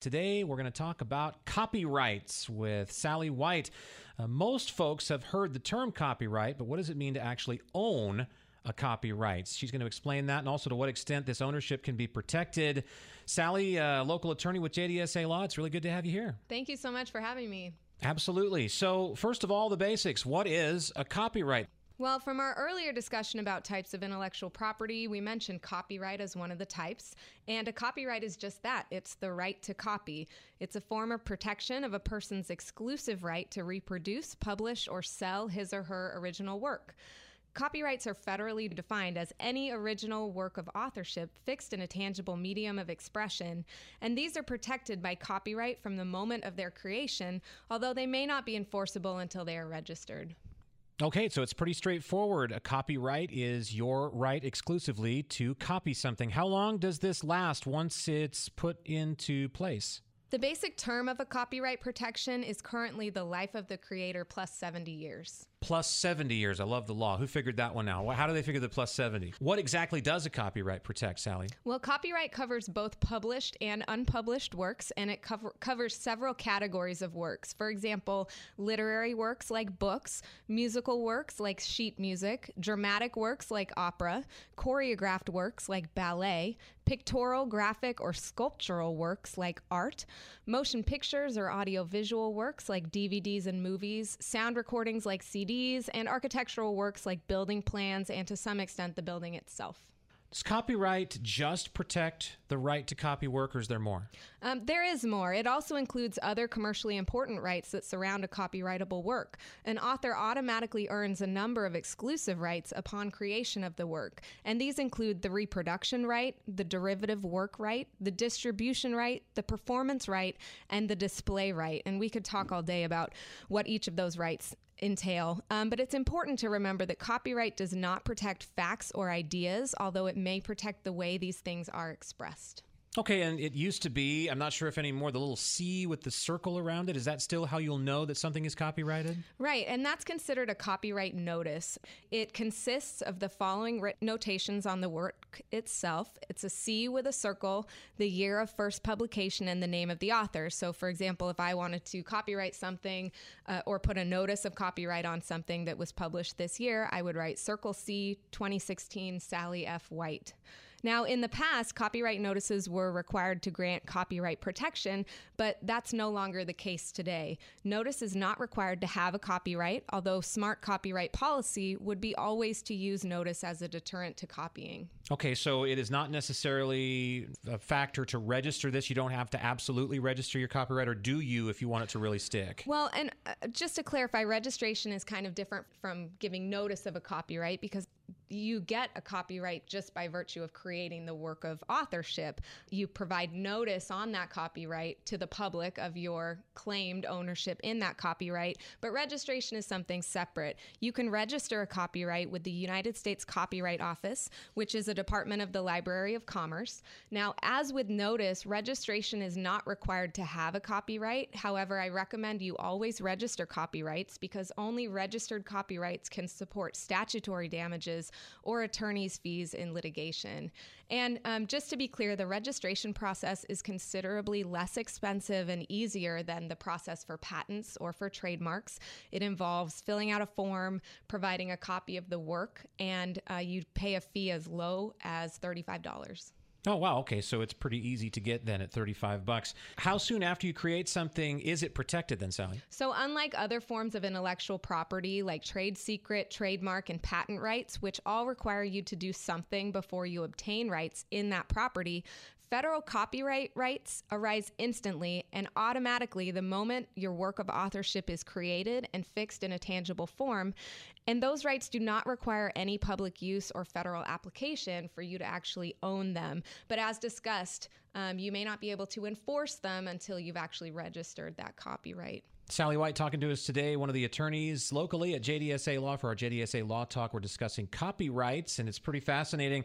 Today, we're going to talk about copyrights with Sally White. Most folks have heard the term copyright, but what does it mean to actually own a copyright? She's going to explain that and also to what extent this ownership can be protected. Sally, local attorney with JDSA Law, it's really good to have you here. Thank you so much for having me. Absolutely. So first of all, the basics. What is a copyright? Well, from our earlier discussion about types of intellectual property, we mentioned copyright as one of the types, and a copyright is just that. It's the right to copy. It's a form of protection of a person's exclusive right to reproduce, publish, or sell his or her original work. Copyrights are federally defined as any original work of authorship fixed in a tangible medium of expression, and these are protected by copyright from the moment of their creation, although they may not be enforceable until they are registered. Okay, so it's pretty straightforward. A copyright is your right exclusively to copy something. How long does this last once it's put into place? The basic term of a copyright protection is currently the life of the creator plus 70 years. Plus 70 years. I love the law. Who figured that one out? How do they figure the plus 70? What exactly does a copyright protect, Sally? Well, copyright covers both published and unpublished works, and it covers several categories of works. For example, literary works like books, musical works like sheet music, dramatic works like opera, choreographed works like ballet, pictorial, graphic, or sculptural works like art, motion pictures or audiovisual works like DVDs and movies, sound recordings like CDs, and architectural works like building plans and, to some extent, the building itself. Does copyright just protect the right to copy work, or is there more? There is more. It also includes other commercially important rights that surround a copyrightable work. An author automatically earns a number of exclusive rights upon creation of the work, and these include the reproduction right, the derivative work right, the distribution right, the performance right, and the display right. And we could talk all day about what each of those rights entail. But it's important to remember that copyright does not protect facts or ideas, although it may protect the way these things are expressed. Okay, and it used to be, I'm not sure if anymore, the little C with the circle around it, is that still how you'll know that something is copyrighted? Right, and that's considered a copyright notice. It consists of the following notations on the work itself. It's a C with a circle, the year of first publication, and the name of the author. So, for example, if I wanted to copyright something or put a notice of copyright on something that was published this year, I would write Circle C, 2016, Sally F. White. Now, in the past, copyright notices were required to grant copyright protection, but that's no longer the case today. Notice is not required to have a copyright, although smart copyright policy would be always to use notice as a deterrent to copying. Okay, so it is not necessarily a factor to register this. You don't have to absolutely register your copyright, or do you if you want it to really stick? Well, and just to clarify, registration is kind of different from giving notice of a copyright, because you get a copyright just by virtue of creating the work of authorship. You provide notice on that copyright to the public of your claimed ownership in that copyright, but registration is something separate. You can register a copyright with the United States Copyright Office, which is a department of the Library of Commerce. Now, as with notice, registration is not required to have a copyright. However, I recommend you always register copyrights, because only registered copyrights can support statutory damages or attorney's fees in litigation. And just to be clear, the registration process is considerably less expensive and easier than the process for patents or for trademarks. It involves filling out a form, providing a copy of the work, and you pay a fee as low as $35. Oh, wow. Okay. So it's pretty easy to get then at $35. How soon after you create something is it protected then, Sally? So unlike other forms of intellectual property like trade secret, trademark, and patent rights, which all require you to do something before you obtain rights in that property, federal copyright rights arise instantly and automatically the moment your work of authorship is created and fixed in a tangible form. And those rights do not require any public use or federal application for you to actually own them. But as discussed, you may not be able to enforce them until you've actually registered that copyright. Sally White talking to us today, one of the attorneys locally at JDSA Law. For our JDSA Law Talk, we're discussing copyrights, and it's pretty fascinating.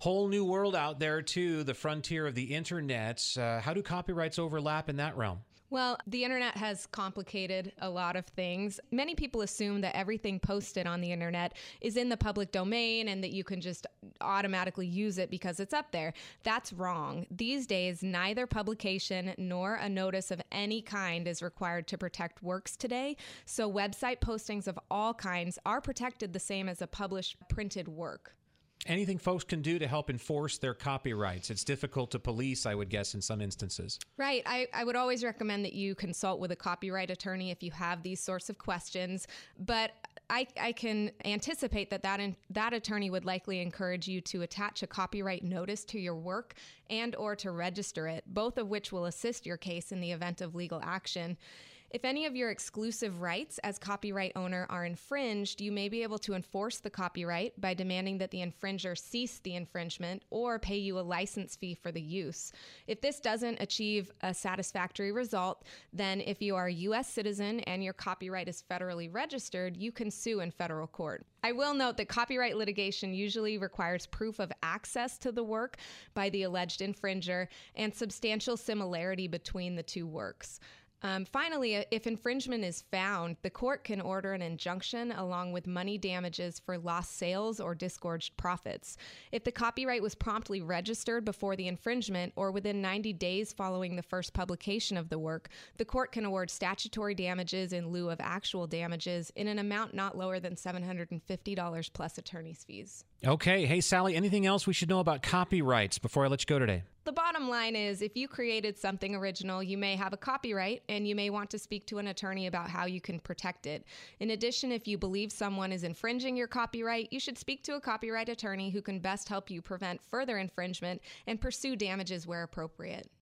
Whole new world out there, too, the frontier of the internet. How do copyrights overlap in that realm? Well, the internet has complicated a lot of things. Many people assume that everything posted on the internet is in the public domain and that you can just automatically use it because it's up there. That's wrong. These days, neither publication nor a notice of any kind is required to protect works today. So website postings of all kinds are protected the same as a published printed work. Anything folks can do to help enforce their copyrights. It's difficult to police, I would guess, in some instances. Right. I would always recommend that you consult with a copyright attorney if you have these sorts of questions. But I can anticipate that attorney would likely encourage you to attach a copyright notice to your work and or to register it, both of which will assist your case in the event of legal action. If any of your exclusive rights as copyright owner are infringed, you may be able to enforce the copyright by demanding that the infringer cease the infringement or pay you a license fee for the use. If this doesn't achieve a satisfactory result, then if you are a U.S. citizen and your copyright is federally registered, you can sue in federal court. I will note that copyright litigation usually requires proof of access to the work by the alleged infringer and substantial similarity between the two works. Finally, if infringement is found, the court can order an injunction along with money damages for lost sales or disgorged profits. If the copyright was promptly registered before the infringement or within 90 days following the first publication of the work, the court can award statutory damages in lieu of actual damages in an amount not lower than $750 plus attorney's fees. Okay. Hey, Sally, anything else we should know about copyrights before I let you go today? The bottom line is, if you created something original, you may have a copyright and you may want to speak to an attorney about how you can protect it. In addition, if you believe someone is infringing your copyright, you should speak to a copyright attorney who can best help you prevent further infringement and pursue damages where appropriate.